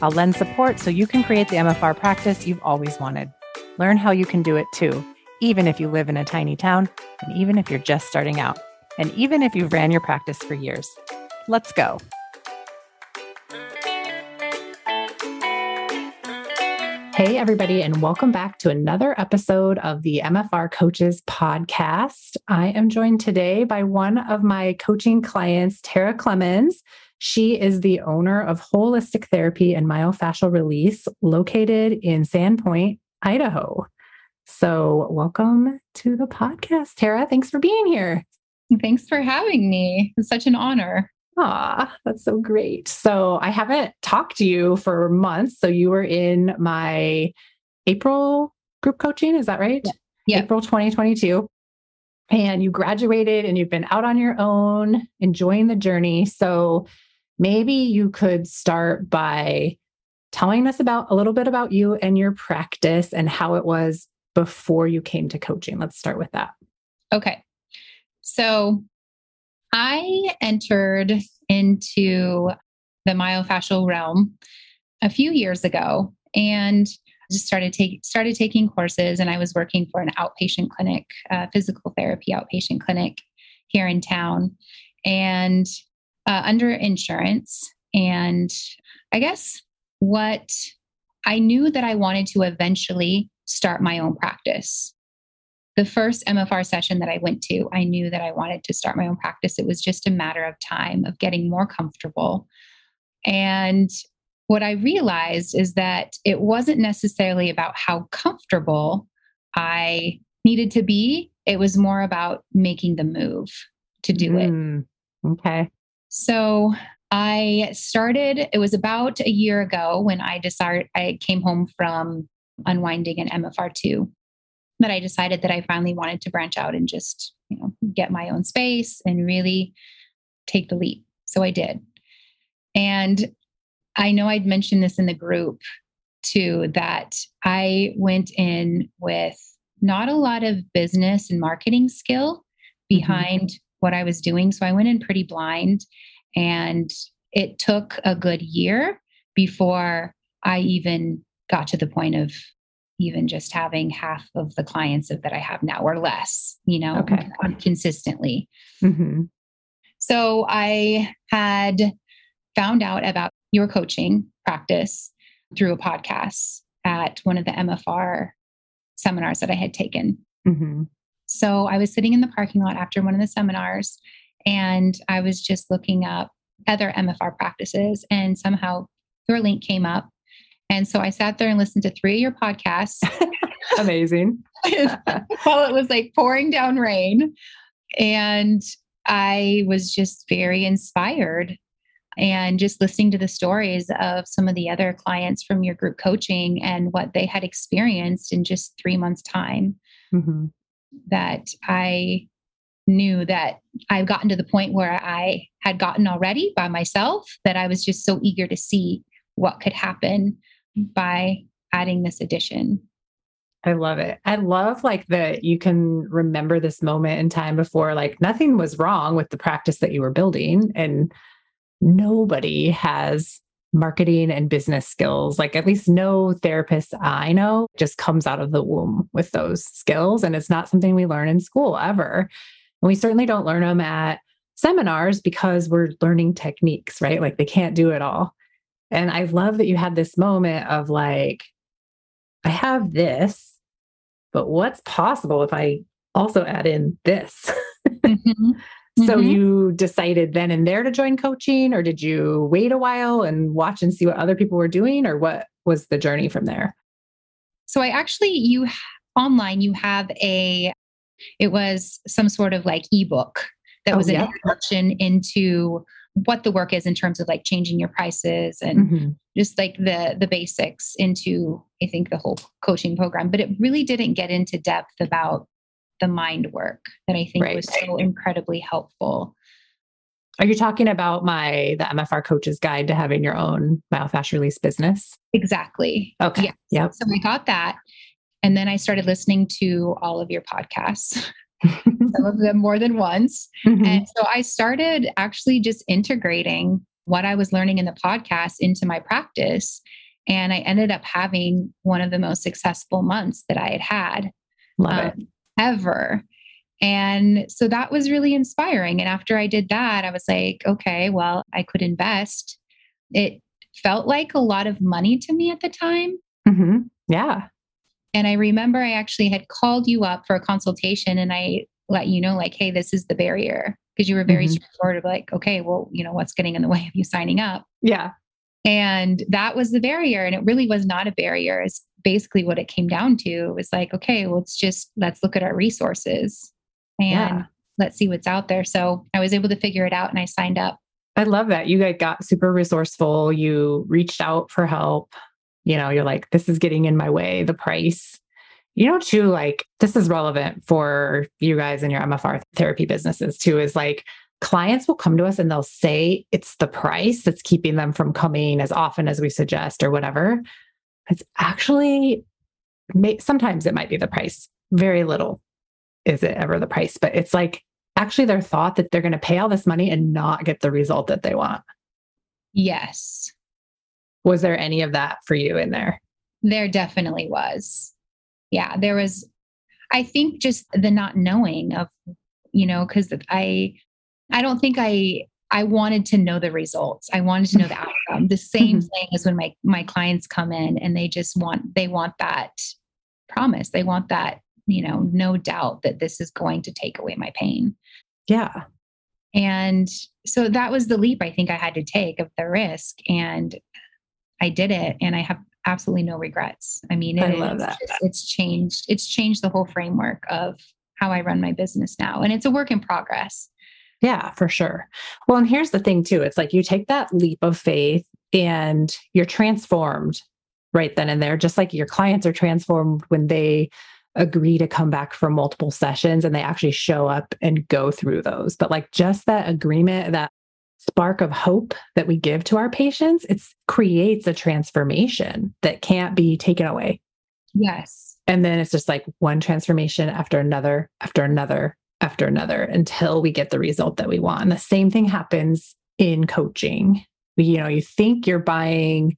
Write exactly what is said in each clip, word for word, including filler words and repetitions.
I'll lend support so you can create the M F R practice you've always wanted. Learn how you can do it too, even if you live in a tiny town, and even if you're just starting out, and even if you've ran your practice for years. Let's go. Hey, everybody, and welcome back to another episode of the M F R Coaches Podcast. I am joined today by one of my coaching clients, Tara Clemons. She is the owner of Holistic Therapy and Myofascial Release, located in Sandpoint, Idaho. So welcome to the podcast, Tara. Thanks for being here. Thanks for having me. It's such an honor. Ah, that's so great. So I haven't talked to you for months. So you were in my April group coaching. Is that right? Yeah. Yeah. April twenty twenty-two. And you graduated and you've been out on your own, enjoying the journey. So maybe you could start by telling us about a little bit about you and your practice and how it was before you came to coaching. Let's start with that. Okay. So I entered into the myofascial realm a few years ago and just started, take, started taking courses, and I was working for an outpatient clinic, uh, physical therapy outpatient clinic here in town, and uh, under insurance. And I guess what I knew that I wanted to eventually start my own practice. The first M F R session that I went to, I knew that I wanted to start my own practice. It was just a matter of time of getting more comfortable. And what I realized is that it wasn't necessarily about how comfortable I needed to be. It was more about making the move to do mm, it. Okay. So I started, it was about a year ago when I decided, I came home from unwinding an M F R two. But I decided that I finally wanted to branch out and just, you know, get my own space and really take the leap. So I did. And I know I'd mentioned this in the group too, that I went in with not a lot of business and marketing skill behind mm-hmm. what I was doing. So I went in pretty blind, and it took a good year before I even got to the point of even just having half of the clients that I have now or less, you know, okay. consistently. Mm-hmm. So I had found out about your coaching practice through a podcast at one of the M F R seminars that I had taken. Mm-hmm. So I was sitting in the parking lot after one of the seminars, and I was just looking up other M F R practices, and somehow your link came up. And so I sat there and listened to three of your podcasts. Amazing. Well, it was like pouring down rain. And I was just very inspired, and just listening to the stories of some of the other clients from your group coaching and what they had experienced in just three months' time, mm-hmm. that I knew that I've gotten to the point where I had gotten already by myself, that I was just so eager to see what could happen by adding this addition. I love it. I love like that you can remember this moment in time before, like nothing was wrong with the practice that you were building, and nobody has marketing and business skills. Like at least no therapist I know just comes out of the womb with those skills. And it's not something we learn in school ever. And we certainly don't learn them at seminars because we're learning techniques, right? Like they can't do it all. And I love that you had this moment of like, I have this, but what's possible if I also add in this? Mm-hmm. So mm-hmm. you decided then and there to join coaching, or did you wait a while and watch and see what other people were doing, or what was the journey from there? So I actually, you online, you have a, it was some sort of like ebook that oh, was an yeah. introduction into what the work is in terms of like changing your prices and mm-hmm. just like the, the basics into, I think, the whole coaching program, but it really didn't get into depth about the mind work that I think right. was so incredibly helpful. Are you talking about my, the M F R Coach's Guide to Having Your Own Myofascial Release Business? Exactly. Okay. Yes. Yep. So I got that. And then I started listening to all of your podcasts, some of them more than once. Mm-hmm. And so I started actually just integrating what I was learning in the podcast into my practice. And I ended up having one of the most successful months that I had had Love um, it. ever. And so that was really inspiring. And after I did that, I was like, okay, well, I could invest. It felt like a lot of money to me at the time. Mm-hmm. Yeah. And I remember I actually had called you up for a consultation and I let you know, like, hey, this is the barrier. Because you were very mm-hmm. straightforward of like, okay, well, you know, what's getting in the way of you signing up? Yeah. And that was the barrier. And it really was not a barrier. It's basically what it came down to. It was like, okay, well, it's just, let's look at our resources. And yeah. let's see what's out there. So I was able to figure it out and I signed up. I love that. You guys got super resourceful. You reached out for help. You know, you're like, this is getting in my way, the price, you know, too, like this is relevant for you guys in your M F R therapy businesses too, is like clients will come to us and they'll say it's the price that's keeping them from coming as often as we suggest or whatever. It's actually, sometimes it might be the price, very little. Is it ever the price? But it's like actually their thought that they're going to pay all this money and not get the result that they want. Yes. Was there any of that for you in there? There definitely was. Yeah, there was, I think just the not knowing of, you know, because I, I don't think I, I wanted to know the results. I wanted to know the outcome. The same thing as when my, my clients come in and they just want, they want that promise. They want that, you know, no doubt that this is going to take away my pain. Yeah. And so that was the leap I think I had to take of the risk, and I did it and I have absolutely no regrets. I mean, it I love that. Just, it's changed, it's changed the whole framework of how I run my business now. And it's a work in progress. Yeah, for sure. Well, and here's the thing too. It's like you take that leap of faith and you're transformed right then and there, just like your clients are transformed when they agree to come back for multiple sessions and they actually show up and go through those. But like just that agreement, that spark of hope that we give to our patients, it creates a transformation that can't be taken away. Yes. And then it's just like one transformation after another, after another, after another, until we get the result that we want. And the same thing happens in coaching. You know, you think you're buying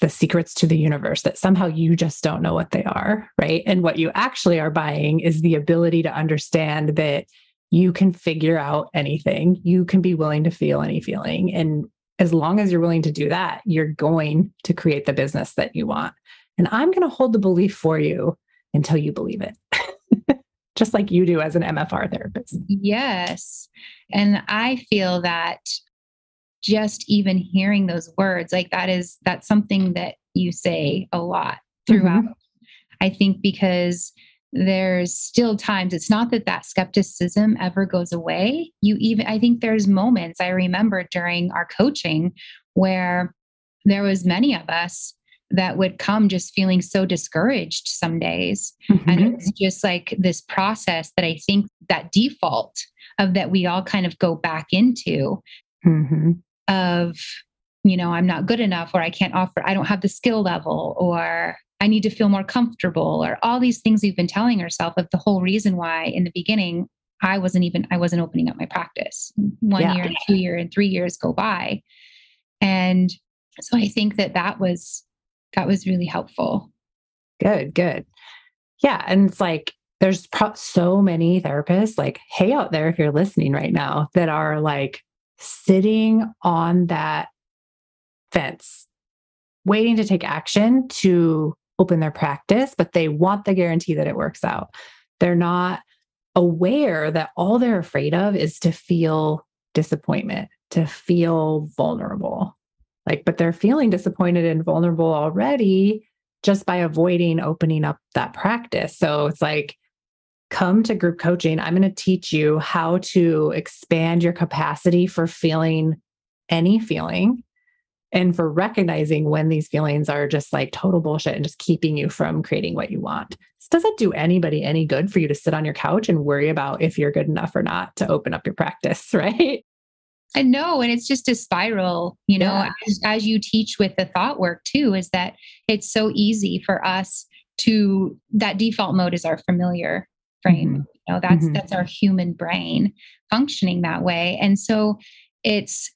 the secrets to the universe that somehow you just don't know what they are, right? And what you actually are buying is the ability to understand that you can figure out anything. You can be willing to feel any feeling. And as long as you're willing to do that, you're going to create the business that you want. And I'm going to hold the belief for you until you believe it, just like you do as an M F R therapist. Yes. And I feel that just even hearing those words, like that is, that's something that you say a lot throughout. Mm-hmm. I think because there's still times, it's not that that skepticism ever goes away. You even, I think there's moments I remember during our coaching where there was many of us that would come just feeling so discouraged some days. Mm-hmm. And it's just like this process that I think that default of that we all kind of go back into. Mm-hmm. Of, you know, I'm not good enough, or I can't offer, I don't have the skill level, or I need to feel more comfortable, or all these things we've been telling ourselves of the whole reason why in the beginning, I wasn't even, I wasn't opening up my practice. One yeah. year and two year and three years go by. And so I think that that was, that was really helpful. Good, good. Yeah. And it's like, there's pro- so many therapists like, hey, out there, if you're listening right now, that are like, sitting on that fence, waiting to take action to open their practice, but they want the guarantee that it works out. They're not aware that all they're afraid of is to feel disappointment, to feel vulnerable. Like, but they're feeling disappointed and vulnerable already just by avoiding opening up that practice. So it's like, come to group coaching. I'm going to teach you how to expand your capacity for feeling any feeling and for recognizing when these feelings are just like total bullshit and just keeping you from creating what you want. This doesn't do anybody any good for you to sit on your couch and worry about if you're good enough or not to open up your practice, right? I know. And it's just a spiral, you know, yeah. as, as you teach with the thought work too, is that it's so easy for us to, that default mode is our familiar frame. Mm-hmm. You know, that's, mm-hmm. that's our human brain functioning that way. And so it's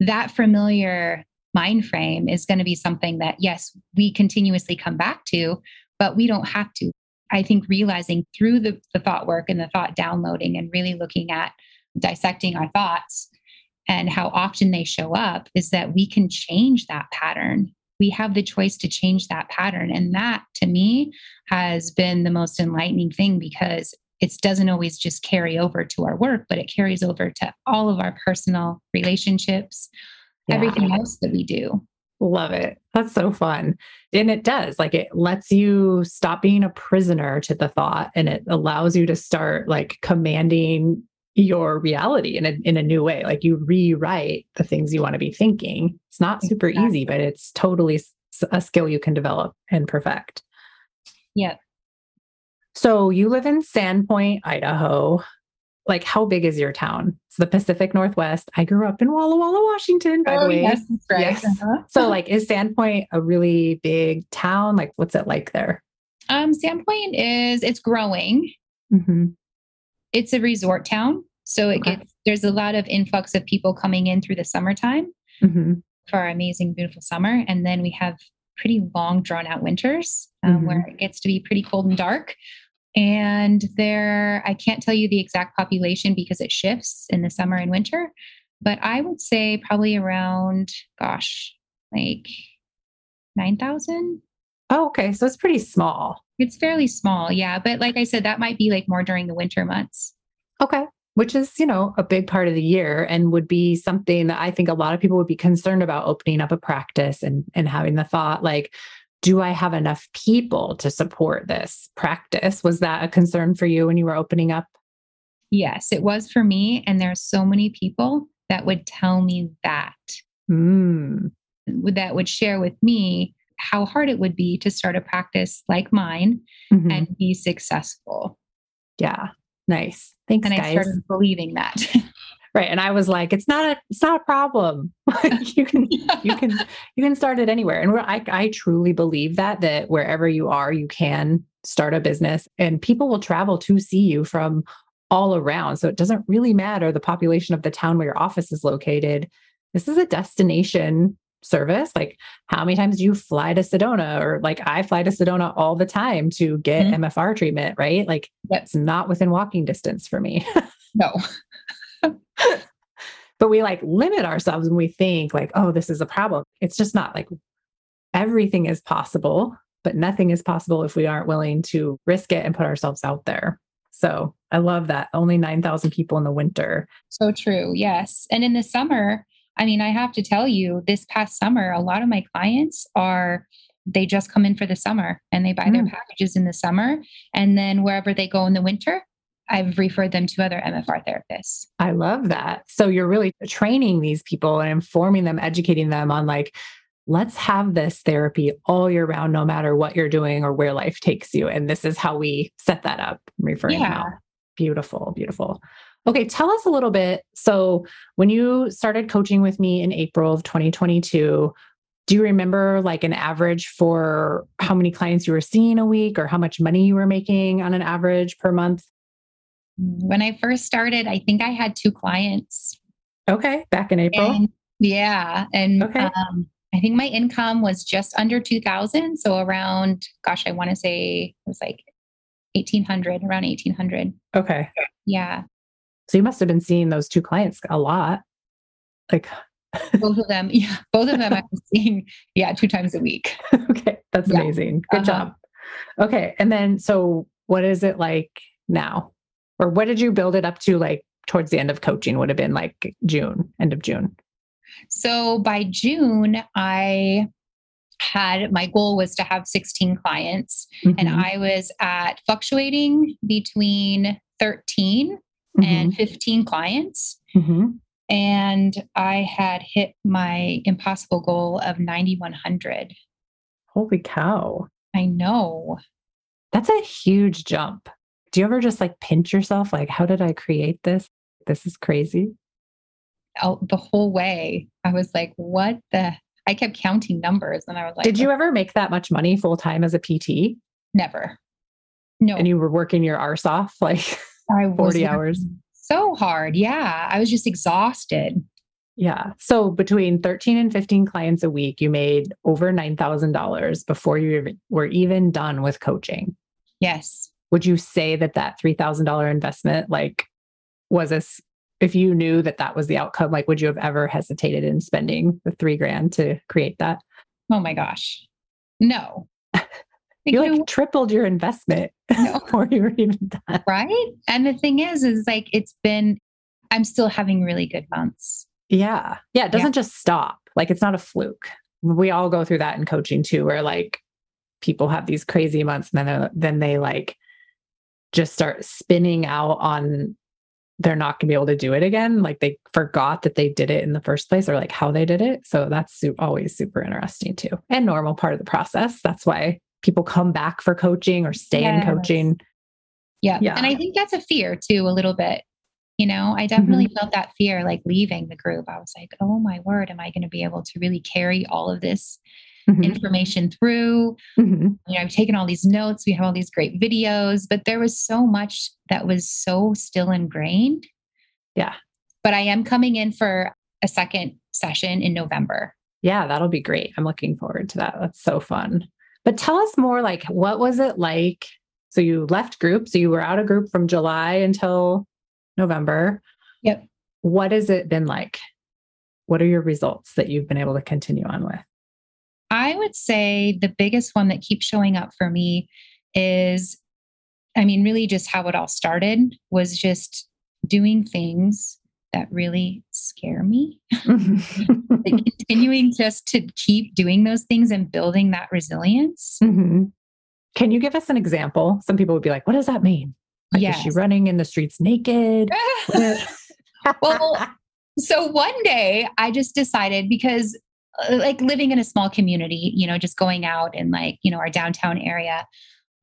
that familiar mind frame is going to be something that, yes, we continuously come back to, but we don't have to. I think realizing through the, the thought work and the thought downloading and really looking at dissecting our thoughts and how often they show up is that we can change that pattern. We have the choice to change that pattern. And that to me has been the most enlightening thing, because it doesn't always just carry over to our work, but it carries over to all of our personal relationships, yeah. everything else that we do. Love it. That's so fun. And it does, like, it lets you stop being a prisoner to the thought, and it allows you to start like commanding your reality in a, in a new way. Like, you rewrite the things you want to be thinking. It's not super exactly. easy, but it's totally a skill you can develop and perfect. Yep. So you live in Sandpoint, Idaho. Like, how big is your town? It's the Pacific Northwest. I grew up in Walla Walla, Washington, by oh, the way. Yes, that's right. Yes. Uh-huh. So like, is Sandpoint a really big town? Like, what's it like there? Um, Sandpoint is, it's growing. Mm-hmm. It's a resort town. So it okay. gets, there's a lot of influx of people coming in through the summertime mm-hmm. for our amazing, beautiful summer. And then we have pretty long, drawn out winters um, mm-hmm. where it gets to be pretty cold and dark. And there, I can't tell you the exact population because it shifts in the summer and winter, but I would say probably around, gosh, like nine thousand. Oh, okay. So it's pretty small. It's fairly small. Yeah. But like I said, that might be like more during the winter months. Okay. Which is, you know, a big part of the year, and would be something that I think a lot of people would be concerned about opening up a practice and, and having the thought, like, do I have enough people to support this practice? Was that a concern for you when you were opening up? Yes, it was for me. And there's so many people that would tell me that, mm. that would share with me how hard it would be to start a practice like mine mm-hmm. and be successful. Yeah. Nice. Thanks, and guys. I started believing that. Right. And I was like, it's not a, it's not a problem. you can, you can, you can start it anywhere. And I, I truly believe that, that wherever you are, you can start a business, and people will travel to see you from all around. So it doesn't really matter the population of the town where your office is located. This is a destination service. Like, how many times do you fly to Sedona? Or like, I fly to Sedona all the time to get mm-hmm. M F R treatment, right? Like, that's not within walking distance for me. No. But we like limit ourselves when we think like, oh, this is a problem. It's just not. Like, everything is possible, but nothing is possible if we aren't willing to risk it and put ourselves out there. So I love that. Only nine thousand people in the winter. So true. Yes. And in the summer, I mean, I have to tell you, this past summer, a lot of my clients are, they just come in for the summer and they buy mm. their packages in the summer. And then wherever they go in the winter, I've referred them to other M F R therapists. I love that. So you're really training these people and informing them, educating them on like, let's have this therapy all year round, no matter what you're doing or where life takes you. And this is how we set that up. I'm referring yeah. out. Beautiful, beautiful. Okay. Tell us a little bit. So when you started coaching with me in April of twenty twenty-two, do you remember like an average for how many clients you were seeing a week, or how much money you were making on an average per month? When I first started, I think I had two clients. Okay. Back in April. And, yeah. And okay. um, I think my income was just under two thousand. So around, gosh, I want to say it was like eighteen hundred, around eighteen hundred. Okay. Yeah. So you must've been seeing those two clients a lot. Like both of them. Yeah. Both of them I was seeing. Yeah. Two times a week. Okay. That's yeah. amazing. Good uh-huh. job. Okay. And then, so what is it like now? Or what did you build it up to, like towards the end of coaching? Would have been like June, end of June. So by June, I had, my goal was to have sixteen clients mm-hmm. and I was at fluctuating between thirteen mm-hmm. and fifteen clients. Mm-hmm. and I had hit my impossible goal of ninety-one hundred. Holy cow. I know. That's a huge jump. Do you ever just like pinch yourself? Like, how did I create this? This is crazy. Out the whole way. I was like, what the, I kept counting numbers and I was like, did you ever make that much money full time as a P T? Never. No. And you were working your arse off like I was forty hours. So hard. Yeah. I was just exhausted. Yeah. So between thirteen and fifteen clients a week, you made over nine thousand dollars before you were even done with coaching. Yes. Would you say that that three thousand dollars investment, like was this, if you knew that that was the outcome, like, would you have ever hesitated in spending the three grand to create that? Oh my gosh. No. You like tripled your investment no. before you were even done. Right. And the thing is, is like, it's been, I'm still having really good months. Yeah. Yeah. It doesn't yeah. just stop. Like it's not a fluke. We all go through that in coaching too, where like people have these crazy months and then, then they like just start spinning out on they're not going to be able to do it again. Like they forgot that they did it in the first place or like how they did it. So that's always super interesting too. And normal part of the process. That's why people come back for coaching or stay yes. in coaching. Yeah. yeah. And I think that's a fear too, a little bit. You know, I definitely mm-hmm. felt that fear, like leaving the group. I was like, oh my word, am I going to be able to really carry all of this mm-hmm. information through? Mm-hmm. You know, I've taken all these notes. We have all these great videos, but there was so much that was so still ingrained. Yeah. But I am coming in for a second session in November. Yeah, that'll be great. I'm looking forward to that. That's so fun. But tell us more, like, what was it like? So you left group. So you were out of group from July until November. Yep. What has it been like? What are your results that you've been able to continue on with? I would say the biggest one that keeps showing up for me is, I mean, really just how it all started was just doing things that really scare me. Like continuing just to keep doing those things and building that resilience. Mm-hmm. Can you give us an example? Some people would be like, what does that mean? Like, yes. Is she running in the streets naked? Well, so one day I just decided, because uh, like living in a small community, you know, just going out and like, you know, our downtown area,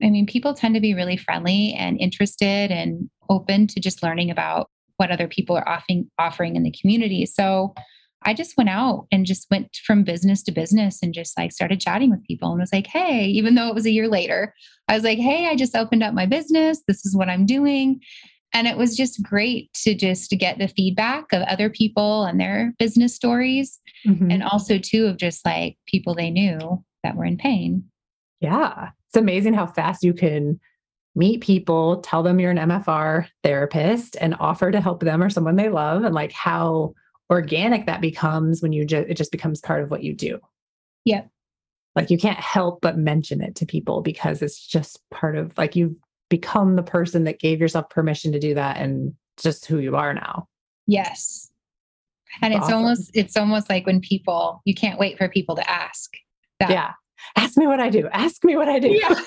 I mean, people tend to be really friendly and interested and open to just learning about what other people are offering, offering in the community. So I just went out and just went from business to business and just like started chatting with people and was like, hey, even though it was a year later, I was like, hey, I just opened up my business. This is what I'm doing. And it was just great to just get the feedback of other people and their business stories. Mm-hmm. And also too, of just like people they knew that were in pain. Yeah. It's amazing how fast you can meet people, tell them you're an M F R therapist and offer to help them or someone they love. And like how organic that becomes when you just, it just becomes part of what you do. Yeah. Like you can't help but mention it to people because it's just part of like, you've become the person that gave yourself permission to do that and just who you are now. Yes. And it's, it's awesome. almost, it's almost like when people, you can't wait for people to ask that. Yeah. Ask me what I do. Ask me what I do. Yeah.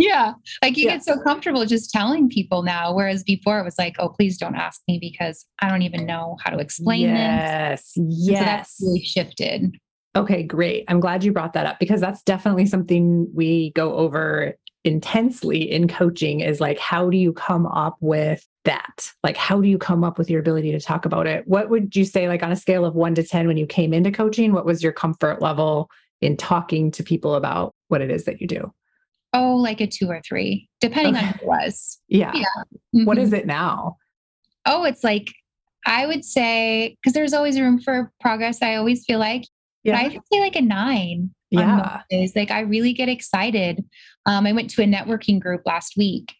Yeah. Like you yeah. get so comfortable just telling people now. Whereas before it was like, oh, please don't ask me because I don't even know how to explain yes. this. Yes. So that's really shifted. Okay, great. I'm glad you brought that up because that's definitely something we go over intensely in coaching is like, how do you come up with that? Like, how do you come up with your ability to talk about it? What would you say, like on a scale of one to ten, when you came into coaching, what was your comfort level in talking to people about what it is that you do? Oh, like a two or three, depending okay. on who it was. Yeah. yeah. Mm-hmm. What is it now? Oh, it's like, I would say, because there's always room for progress. I always feel like, yeah. I would say like a nine. Yeah. Like I really get excited. Um, I went to a networking group last week. It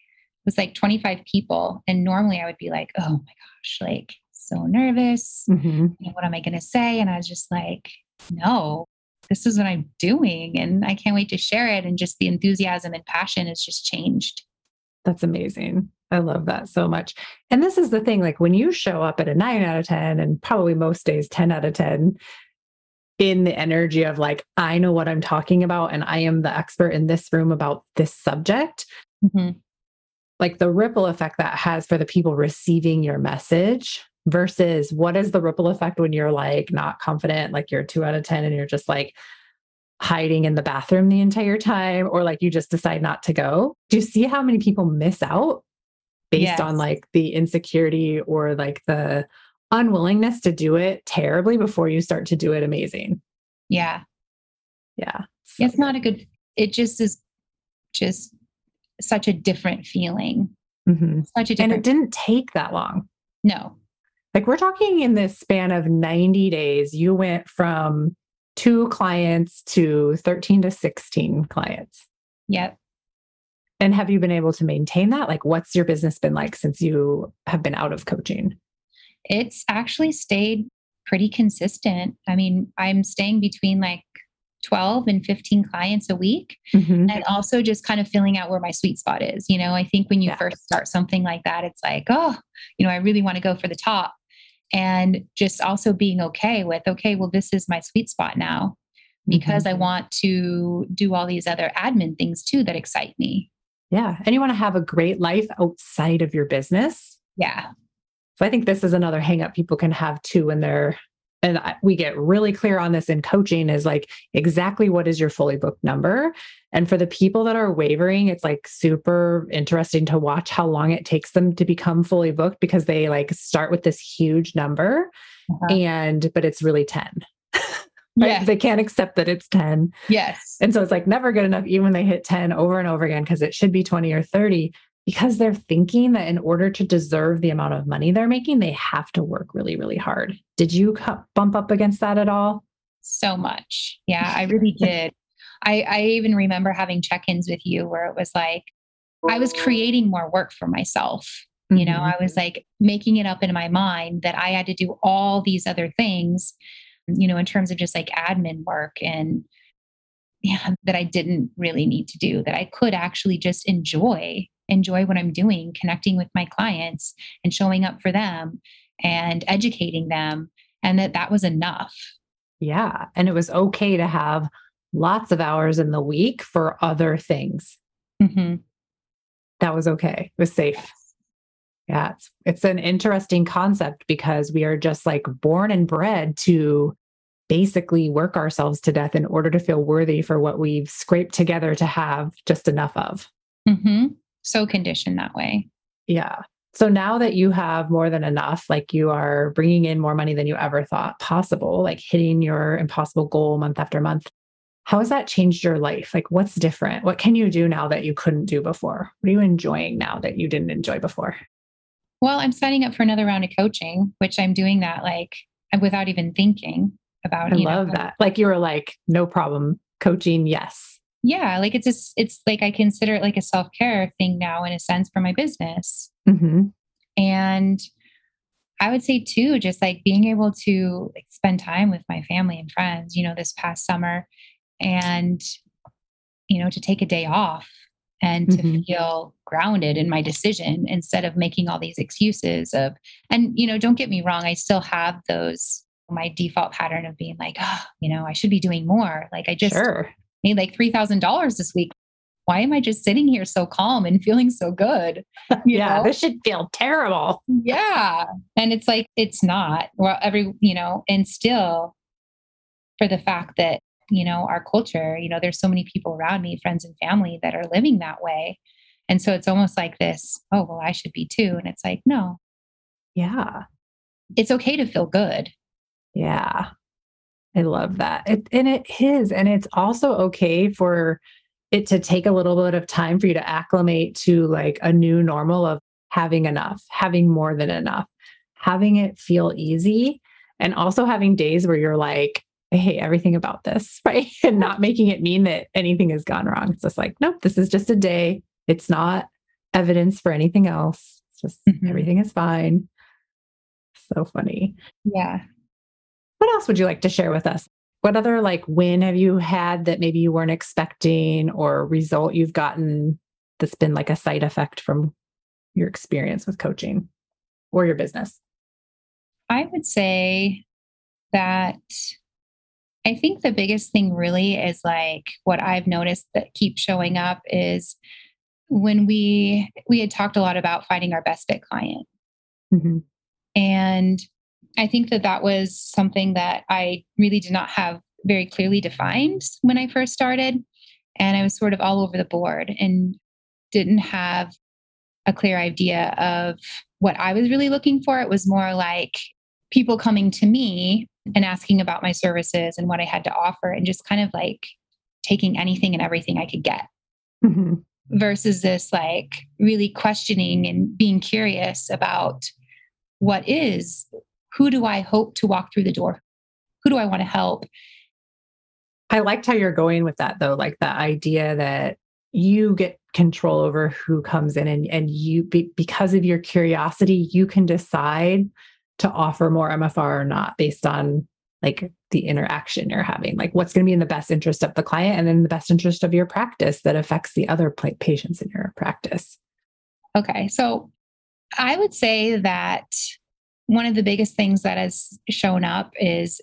was like twenty-five people. And normally I would be like, oh my gosh, like so nervous. Mm-hmm. You know, what am I going to say? And I was just like, no. This is what I'm doing and I can't wait to share it. And just the enthusiasm and passion has just changed. That's amazing. I love that so much. And this is the thing, like when you show up at a nine out of ten and probably most days, ten out of ten in the energy of like, I know what I'm talking about. And I am the expert in this room about this subject. Mm-hmm. Like the ripple effect that has for the people receiving your message versus what is the ripple effect when you're like not confident, like you're two out of ten and you're just like hiding in the bathroom the entire time, or like you just decide not to go. Do you see how many people miss out based yes. on like the insecurity or like the unwillingness to do it terribly before you start to do it amazing? Yeah. Yeah. So. It's not a good, it just is just such a different feeling. Mm-hmm. Such a different, and it didn't take that long. No. Like we're talking in this span of ninety days, you went from two clients to thirteen to sixteen clients. Yep. And have you been able to maintain that? Like what's your business been like since you have been out of coaching? It's actually stayed pretty consistent. I mean, I'm staying between like twelve and fifteen clients a week, mm-hmm. and also just kind of filling out where my sweet spot is. You know, I think when you yeah. first start something like that, it's like, oh, you know, I really want to go for the top, and just also being okay with, okay, well, this is my sweet spot now because mm-hmm. I want to do all these other admin things too, that excite me. Yeah. And you want to have a great life outside of your business. Yeah. So I think this is another hang up people can have too when they're, and we get really clear on this in coaching, is like exactly what is your fully booked number. And for the people that are wavering, it's like super interesting to watch how long it takes them to become fully booked, because they like start with this huge number uh-huh. and, but it's really ten, right? Yes. They can't accept that it's ten. Yes. And so it's like never good enough. Even when they hit ten over and over again, because it should be twenty or thirty, because they're thinking that in order to deserve the amount of money they're making, they have to work really, really hard. Did you bump up against that at all? So much. Yeah, I really did. I, I even remember having check-ins with you where it was like, I was creating more work for myself. You know, mm-hmm. I was like making it up in my mind that I had to do all these other things, you know, in terms of just like admin work and yeah, that I didn't really need to do, that I could actually just enjoy. enjoy what I'm doing, connecting with my clients and showing up for them and educating them, and that that was enough. Yeah. And it was okay to have lots of hours in the week for other things. Mm-hmm. That was okay. It was safe. Yeah. It's, it's an interesting concept because we are just like born and bred to basically work ourselves to death in order to feel worthy for what we've scraped together to have just enough of. Mm-hmm. So conditioned that way. Yeah. So now that you have more than enough, like you are bringing in more money than you ever thought possible, like hitting your impossible goal month after month, how has that changed your life? Like what's different? What can you do now that you couldn't do before? What are you enjoying now that you didn't enjoy before? Well, I'm signing up for another round of coaching, which I'm doing that like without even thinking about it. I love know, that. Like you were like, no problem. Coaching. Yes. Yeah. Like it's just, it's like, I consider it like a self-care thing now in a sense for my business. Mm-hmm. And I would say too, just like being able to like spend time with my family and friends, you know, this past summer, and, you know, to take a day off and mm-hmm. to feel grounded in my decision instead of making all these excuses of, and, you know, don't get me wrong. I still have those, my default pattern of being like, oh, you know, I should be doing more. Like I just, sure. made like three thousand dollars this week. Why am I just sitting here so calm and feeling so good? You yeah, know? This should feel terrible. Yeah. And it's like, it's not. Well, every, you know, and still for the fact that, you know, our culture, you know, there's so many people around me, friends and family that are living that way. And so it's almost like this, oh, well, I should be too. And it's like, no. Yeah. It's okay to feel good. Yeah. I love that. It, and it is. And it's also okay for it to take a little bit of time for you to acclimate to like a new normal of having enough, having more than enough, having it feel easy, and also having days where you're like, I hate everything about this, right? And not making it mean that anything has gone wrong. It's just like, nope, this is just a day. It's not evidence for anything else. It's just mm-hmm. everything is fine. So funny. Yeah. What else would you like to share with us? What other like win have you had that maybe you weren't expecting, or result you've gotten that's been like a side effect from your experience with coaching or your business? I would say that I think the biggest thing really is like what I've noticed that keeps showing up is when we, we had talked a lot about finding our best fit client. Mm-hmm. And I think that that was something that I really did not have very clearly defined when I first started. And I was sort of all over the board and didn't have a clear idea of what I was really looking for. It was more like people coming to me and asking about my services and what I had to offer, and just kind of like taking anything and everything I could get, mm-hmm. versus this like really questioning and being curious about what is, who do I hope to walk through the door? Who do I want to help? I liked how you're going with that though. Like the idea that you get control over who comes in, and, and you, be, because of your curiosity, you can decide to offer more M F R or not based on like the interaction you're having, like what's going to be in the best interest of the client and then the best interest of your practice that affects the other patients in your practice. Okay. So I would say that one of the biggest things that has shown up is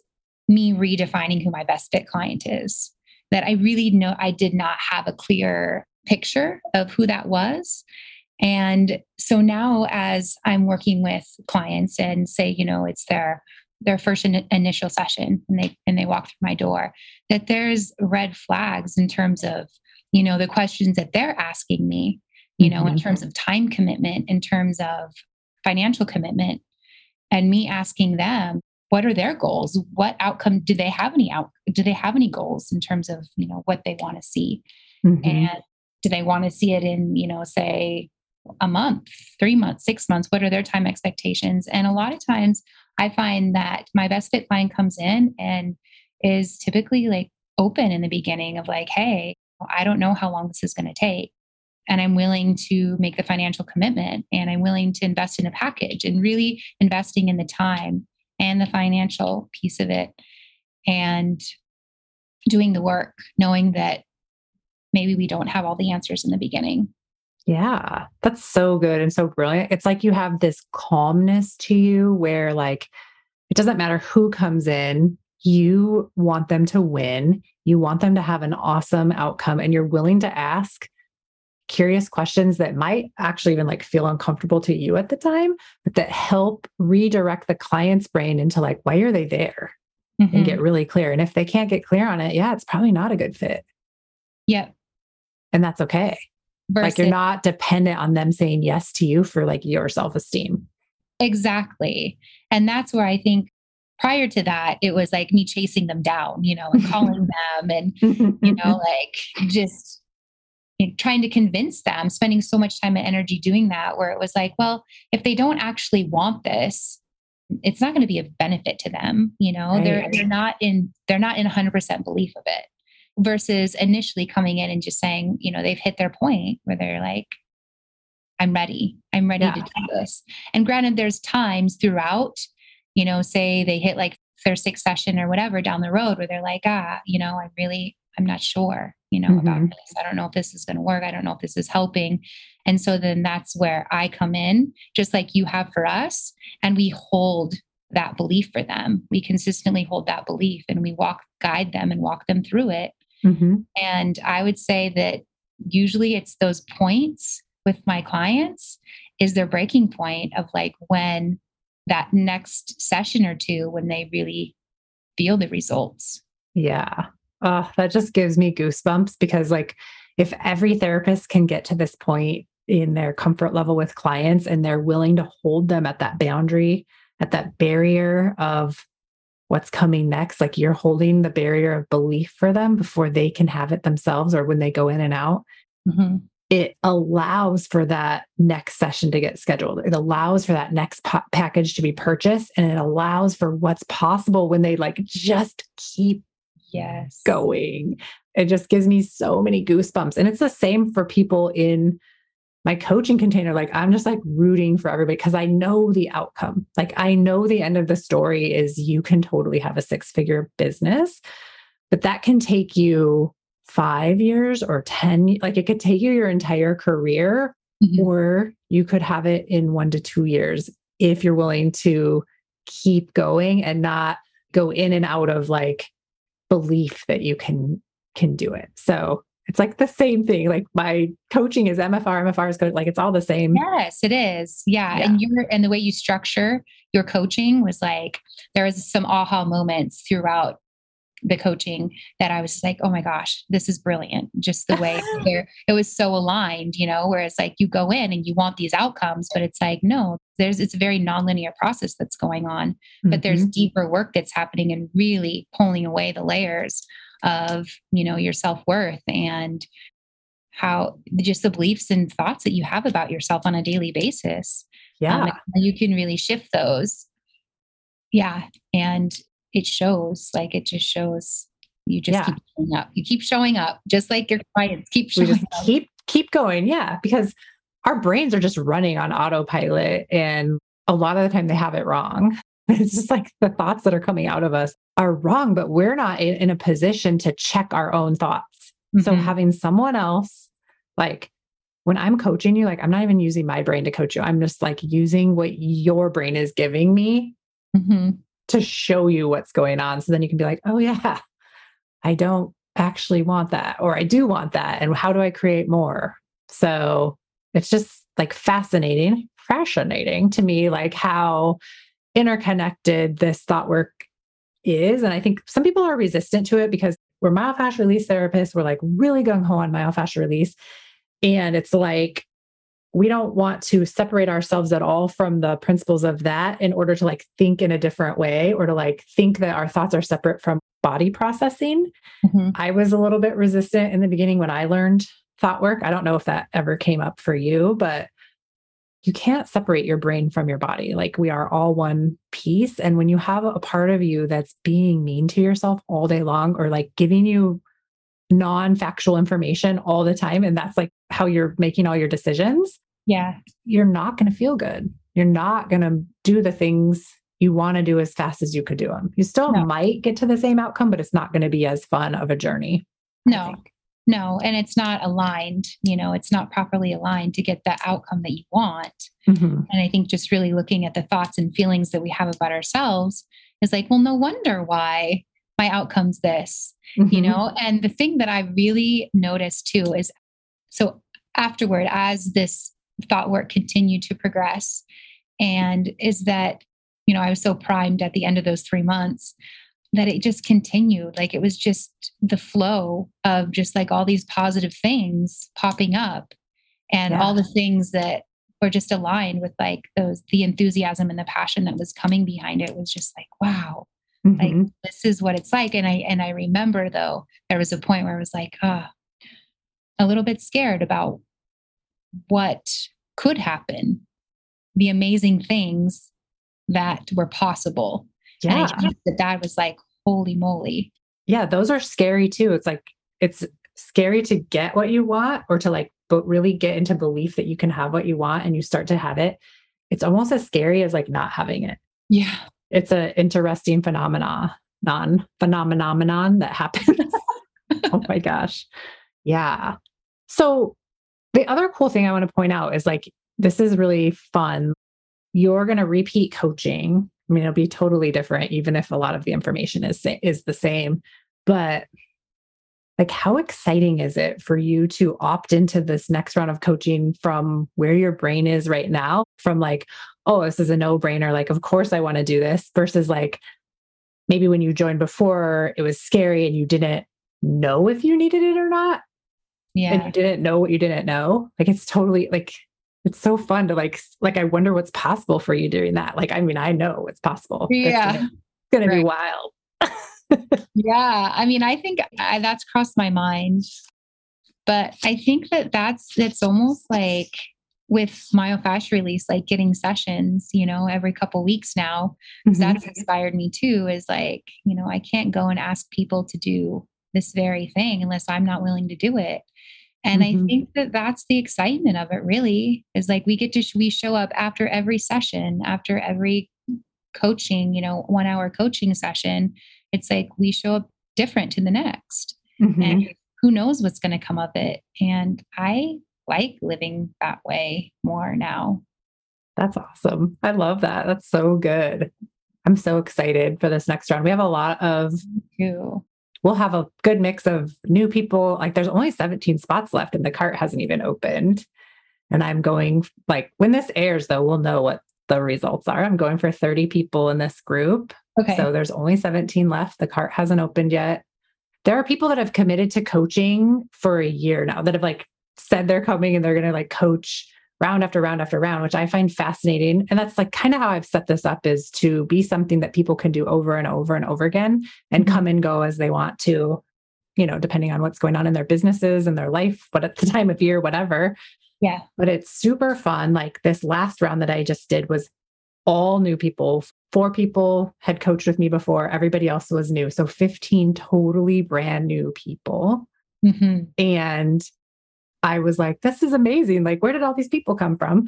me redefining who my best fit client is, that I really know I did not have a clear picture of who that was. And so now as I'm working with clients and say, you know, it's their their first in- initial session and they and they walk through my door, that there's red flags in terms of, you know, the questions that they're asking me, you know, mm-hmm. in terms of time commitment, in terms of financial commitment, and me asking them, what are their goals? What outcome do they have any out? Do they have any goals in terms of, you know, what they want to see? Mm-hmm. And do they want to see it in, you know, say a month, three months, six months? What are their time expectations? And a lot of times I find that my best fit client comes in and is typically like open in the beginning of like, hey, I don't know how long this is going to take. And I'm willing to make the financial commitment, and I'm willing to invest in a package, and really investing in the time and the financial piece of it and doing the work, knowing that maybe we don't have all the answers in the beginning. Yeah, that's so good and so brilliant. It's like you have this calmness to you where like, it doesn't matter who comes in, you want them to win. You want them to have an awesome outcome, and you're willing to ask curious questions that might actually even like feel uncomfortable to you at the time, but that help redirect the client's brain into like, why are they there? Mm-hmm. And get really clear. And if they can't get clear on it, yeah, it's probably not a good fit. Yeah. And that's okay. Versus, like you're not dependent on them saying yes to you for like your self-esteem. Exactly. And that's where I think prior to that, it was like me chasing them down, you know, and calling them and, you know, like just trying to convince them, spending so much time and energy doing that, where it was like, well, if they don't actually want this, it's not going to be of benefit to them. You know, right. they're, they're not in, they're not in one hundred percent belief of it, versus initially coming in and just saying, you know, they've hit their point where they're like, I'm ready, I'm ready yeah. to do this. And granted, there's times throughout, you know, say they hit like their sixth session or whatever down the road where they're like, ah, you know, I'm really, I'm not sure, you know, mm-hmm. about this. I don't know if this is going to work. I don't know if this is helping. And so then that's where I come in, just like you have for us. And we hold that belief for them. We consistently hold that belief, and we walk, guide them and walk them through it. Mm-hmm. And I would say that usually it's those points with my clients is their breaking point of like when that next session or two, when they really feel the results. Yeah. Oh, that just gives me goosebumps, because like if every therapist can get to this point in their comfort level with clients, and they're willing to hold them at that boundary, at that barrier of what's coming next, like you're holding the barrier of belief for them before they can have it themselves, or when they go in and out, mm-hmm. it allows for that next session to get scheduled. It allows for that next po- package to be purchased. And it allows for what's possible when they like just keep Yes. going. It just gives me so many goosebumps. And it's the same for people in my coaching container. Like I'm just like rooting for everybody, because I know the outcome. Like I know the end of the story is you can totally have a six-figure business, but that can take you five years or ten, like it could take you your entire career, mm-hmm. or you could have it in one to two years if you're willing to keep going and not go in and out of like belief that you can, can do it. So it's like the same thing. Like my coaching is M F R, M F R is coach. Like it's all the same. Yes, it is. Yeah. yeah. And you're, and the way you structure your coaching was like, there was some aha moments throughout the coaching that I was like, oh my gosh, this is brilliant. Just the way it was so aligned, you know, where it's like you go in and you want these outcomes, but it's like, no, there's, it's a very nonlinear process that's going on, mm-hmm. but there's deeper work that's happening and really pulling away the layers of, you know, your self-worth and how just the beliefs and thoughts that you have about yourself on a daily basis. Yeah. Um, you can really shift those. Yeah. And it shows, like, it just shows you just yeah. keep showing up. You keep showing up just like your clients keep showing we just up. Keep, keep going. Yeah. Because our brains are just running on autopilot and a lot of the time they have it wrong. It's just like the thoughts that are coming out of us are wrong, but we're not in, in a position to check our own thoughts. Mm-hmm. So having someone else, like when I'm coaching you, like I'm not even using my brain to coach you. I'm just like using what your brain is giving me. Mm-hmm. to show you what's going on. So then you can be like, oh yeah, I don't actually want that, or I do want that. And how do I create more? So it's just like fascinating, fascinating to me, like how interconnected this thought work is. And I think some people are resistant to it because we're myofascial release therapists. We're like really gung-ho on myofascial release. And it's like, we don't want to separate ourselves at all from the principles of that in order to like think in a different way or to like think that our thoughts are separate from body processing. Mm-hmm. I was a little bit resistant in the beginning when I learned thought work. I don't know if that ever came up for you, but you can't separate your brain from your body. Like we are all one piece. And when you have a part of you that's being mean to yourself all day long or like giving you non-factual information all the time, and that's like how you're making all your decisions. Yeah. You're not going to feel good. You're not going to do the things you want to do as fast as you could do them. You still no. might get to the same outcome, but it's not going to be as fun of a journey. No, no. And it's not aligned, you know, it's not properly aligned to get the outcome that you want. Mm-hmm. And I think just really looking at the thoughts and feelings that we have about ourselves is like, well, no wonder why my outcome's this, mm-hmm. you know? And the thing that I really noticed too is, so afterward, as this thought work continued to progress, and is that, you know, I was so primed at the end of those three months that it just continued. Like it was just the flow of just like all these positive things popping up and yeah. all the things that were just aligned with like those, the enthusiasm and the passion that was coming behind it was just like, wow, mm-hmm. like this is what it's like. And I, and I remember though, there was a point where I was like, ah, oh, a little bit scared about what could happen, the amazing things that were possible. Yeah. And I think that that was like, holy moly. Yeah. Those are scary too. It's like, it's scary to get what you want or to like, but really get into belief that you can have what you want and you start to have it. It's almost as scary as like not having it. Yeah. It's an interesting phenomena, non phenomenon that happens. Oh my gosh. Yeah. So the other cool thing I want to point out is like, this is really fun. You're going to repeat coaching. I mean, it'll be totally different, even if a lot of the information is, is the same, but like, how exciting is it for you to opt into this next round of coaching from where your brain is right now, from like, oh, this is a no brainer. Like, of course I want to do this, versus like, maybe when you joined before it was scary and you didn't know if you needed it or not. Yeah. And you didn't know what you didn't know. Like, it's totally like, it's so fun to like, like, I wonder what's possible for you doing that. Like, I mean, I know it's possible. Yeah. It's going right. to be wild. Yeah. I mean, I think I, that's crossed my mind, but I think that that's, it's almost like with myofascial release, like getting sessions, you know, every couple weeks now, mm-hmm. that's inspired me too, is like, you know, I can't go and ask people to do this very thing unless I'm not willing to do it. And mm-hmm. I think that that's the excitement of it really is like, we get to, sh- we show up after every session, after every coaching, you know, one hour coaching session. It's like, we show up different to the next mm-hmm. and who knows what's going to come of it. And I like living that way more now. That's awesome. I love that. That's so good. I'm so excited for this next round. We have a lot of we'll have a good mix of new people. Like there's only seventeen spots left and the cart hasn't even opened. And I'm going, like, when this airs though, we'll know what the results are. I'm going for thirty people in this group. Okay. So there's only seventeen left. The cart hasn't opened yet. There are people that have committed to coaching for a year now that have like said they're coming and they're going to like coach round after round after round, which I find fascinating. And that's like kind of how I've set this up, is to be something that people can do over and over and over again and come and go as they want to, you know, depending on what's going on in their businesses and their life, but at the time of year, whatever. Yeah. But it's super fun. Like this last round that I just did was all new people. Four people had coached with me before. Everybody else was new. So fifteen totally brand new people. Mm-hmm. And I was like, this is amazing. Like, where did all these people come from?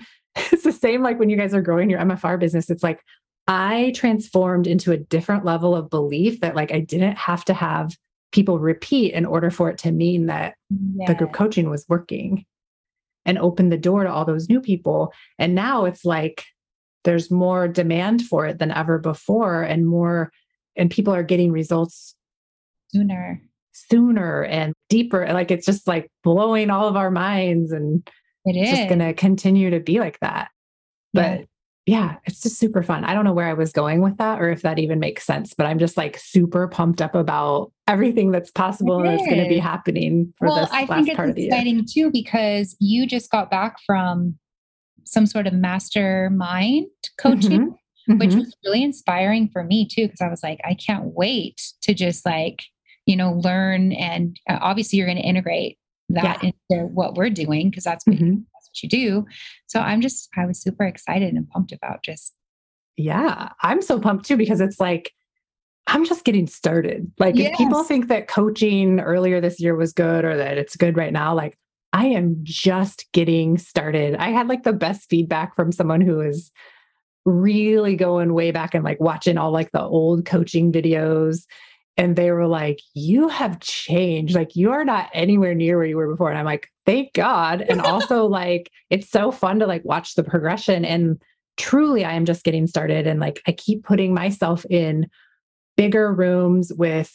It's the same, like when you guys are growing your M F R business, it's like, I transformed into a different level of belief that like, I didn't have to have people repeat in order for it to mean that yeah. the group coaching was working, and opened the door to all those new people. And now it's like, there's more demand for it than ever before, and more, and people are getting results sooner, sooner and deeper. Like, it's just like blowing all of our minds, and it is just going to continue to be like that. But yeah. yeah, it's just super fun. I don't know where I was going with that or if that even makes sense, but I'm just like super pumped up about everything that's possible and that's going to be happening for well, this I last part of the year. I think it's exciting too, because you just got back from some sort of mastermind coaching, mm-hmm. which mm-hmm. was really inspiring for me too. Cause I was like, I can't wait to just like, you know, learn. And uh, obviously you're going to integrate that yeah. into what we're doing. Cause that's what, mm-hmm. you, that's what you do. So I'm just, I was super excited and pumped about just. Yeah. I'm so pumped too, because it's like, I'm just getting started. Like yes. if people think that coaching earlier this year was good or that it's good right now, like I am just getting started. I had like the best feedback from someone who is really going way back and like watching all like the old coaching videos. And they were like, you have changed. Like you are not anywhere near where you were before. And I'm like, thank God. And also like, it's so fun to like watch the progression, and truly I am just getting started. And like, I keep putting myself in bigger rooms with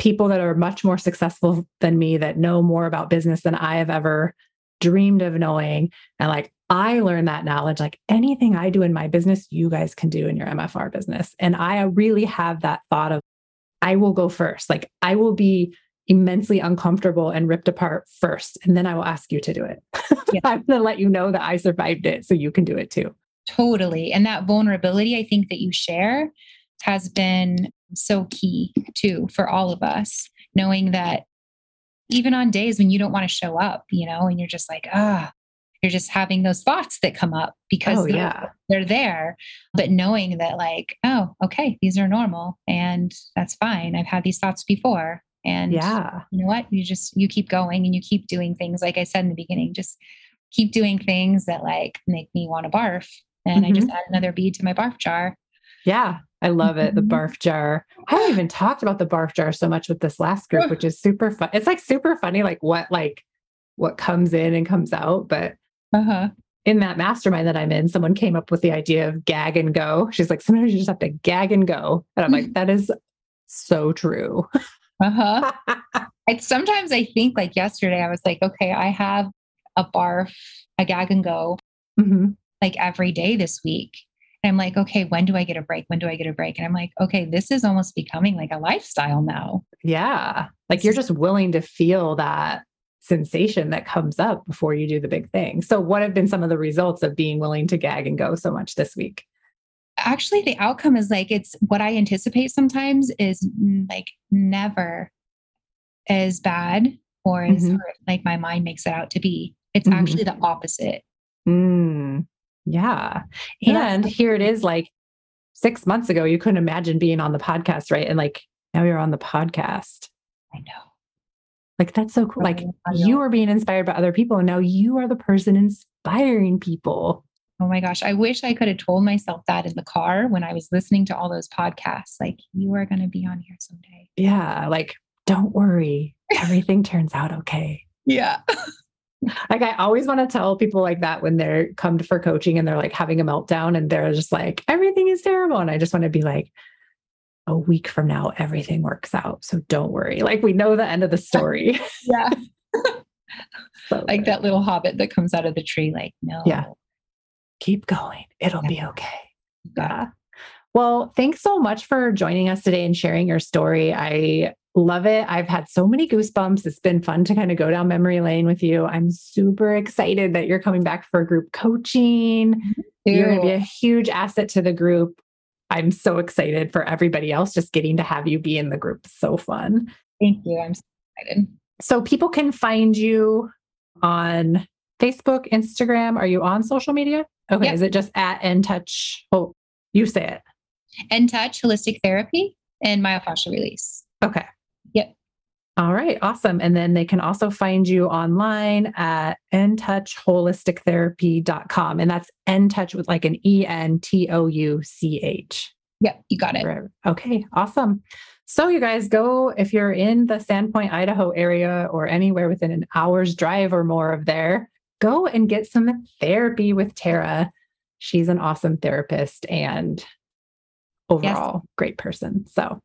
people that are much more successful than me, that know more about business than I have ever dreamed of knowing. And like, I learned that knowledge, like anything I do in my business, you guys can do in your M F R business. And I really have that thought of, I will go first. Like I will be immensely uncomfortable and ripped apart first. And then I will ask you to do it. Yeah. I'm going to let you know that I survived it, so you can do it too. Totally. And that vulnerability, I think that you share has been so key too, for all of us, knowing that even on days when you don't want to show up, you know, and you're just like, ah, you're just having those thoughts that come up because oh, they're, yeah. they're there, but knowing that like, oh, okay, these are normal and that's fine. I've had these thoughts before, and yeah. you know what, you just, you keep going and you keep doing things. Like I said in the beginning, just keep doing things that like make me want to barf. And mm-hmm. I just add another bead to my barf jar. Yeah. I love it. The barf jar. I haven't even talked about the barf jar so much with this last group, which is super fun. It's like super funny, like what, like what comes in and comes out. But uh-huh. in that mastermind that I'm in, someone came up with the idea of gag and go. She's like, sometimes you just have to gag and go. And I'm like, that is so true. Uh-huh. It's sometimes I think like yesterday, I was like, okay, I have a barf, a gag and go mm-hmm. like every day this week. And I'm like, okay, when do I get a break? When do I get a break? And I'm like, okay, this is almost becoming like a lifestyle now. Yeah. Like you're just willing to feel that sensation that comes up before you do the big thing. So what have been some of the results of being willing to gag and go so much this week? Actually, the outcome is like, it's what I anticipate sometimes is like never as bad or as mm-hmm. like my mind makes it out to be. It's mm-hmm. actually the opposite. Mm. Yeah. And yeah. here it is, like six months ago, you couldn't imagine being on the podcast, right? And like, now you're on the podcast. I know. Like, that's so cool. Like you are being inspired by other people, and now you are the person inspiring people. Oh my gosh. I wish I could have told myself that in the car when I was listening to all those podcasts, like you are going to be on here someday. Yeah. Like, don't worry. Everything turns out okay. Yeah. Like I always want to tell people like that when they're come for coaching and they're like having a meltdown and they're just like, everything is terrible. And I just want to be like, a week from now, everything works out. So don't worry. Like, we know the end of the story. Yeah. So like that little hobbit that comes out of the tree. Like, no. Yeah. Keep going. It'll yeah. be okay. Yeah. Well, thanks so much for joining us today and sharing your story. I love it. I've had so many goosebumps. It's been fun to kind of go down memory lane with you. I'm super excited that you're coming back for group coaching. You're going to be a huge asset to the group. I'm so excited for everybody else just getting to have you be in the group. So fun. Thank you. I'm so excited. So people can find you on Facebook, Instagram. Are you on social media? Okay. Yep. Is it just at InTouch? Oh, you say it. InTouch Holistic Therapy and Myofascial Release. Okay. Yep. All right. Awesome. And then they can also find you online at n touch holistic therapy dot com. And that's N-Touch with like an E N T O U C H. Yep. You got it. Okay. Awesome. So you guys go, if you're in the Sandpoint, Idaho area or anywhere within an hour's drive or more of there, go and get some therapy with Tara. She's an awesome therapist and overall yes. great person. So,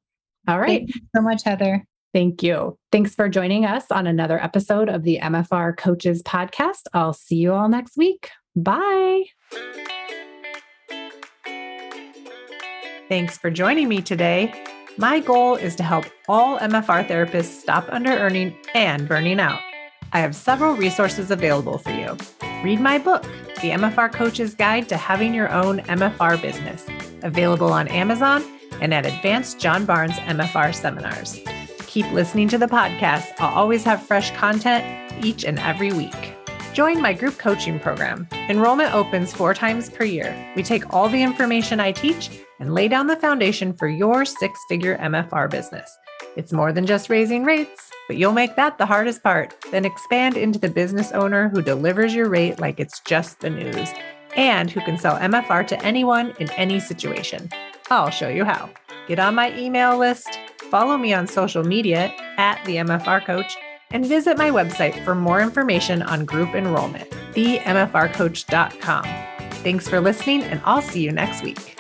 all right. Thank you so much, Heather. Thank you. Thanks for joining us on another episode of the M F R Coaches Podcast. I'll see you all next week. Bye. Thanks for joining me today. My goal is to help all M F R therapists stop under-earning and burning out. I have several resources available for you. Read my book, The M F R Coach's Guide to Having Your Own M F R Business, available on Amazon and at Advanced John Barnes M F R Seminars. Keep listening to the podcast. I'll always have fresh content each and every week. Join my group coaching program. Enrollment opens four times per year. We take all the information I teach and lay down the foundation for your six-figure M F R business. It's more than just raising rates, but you'll make that the hardest part. Then expand into the business owner who delivers your rate like it's just the news and who can sell M F R to anyone in any situation. I'll show you how. Get on my email list, follow me on social media at the M F R Coach, and visit my website for more information on group enrollment, the m f r coach dot com. Thanks for listening, and I'll see you next week.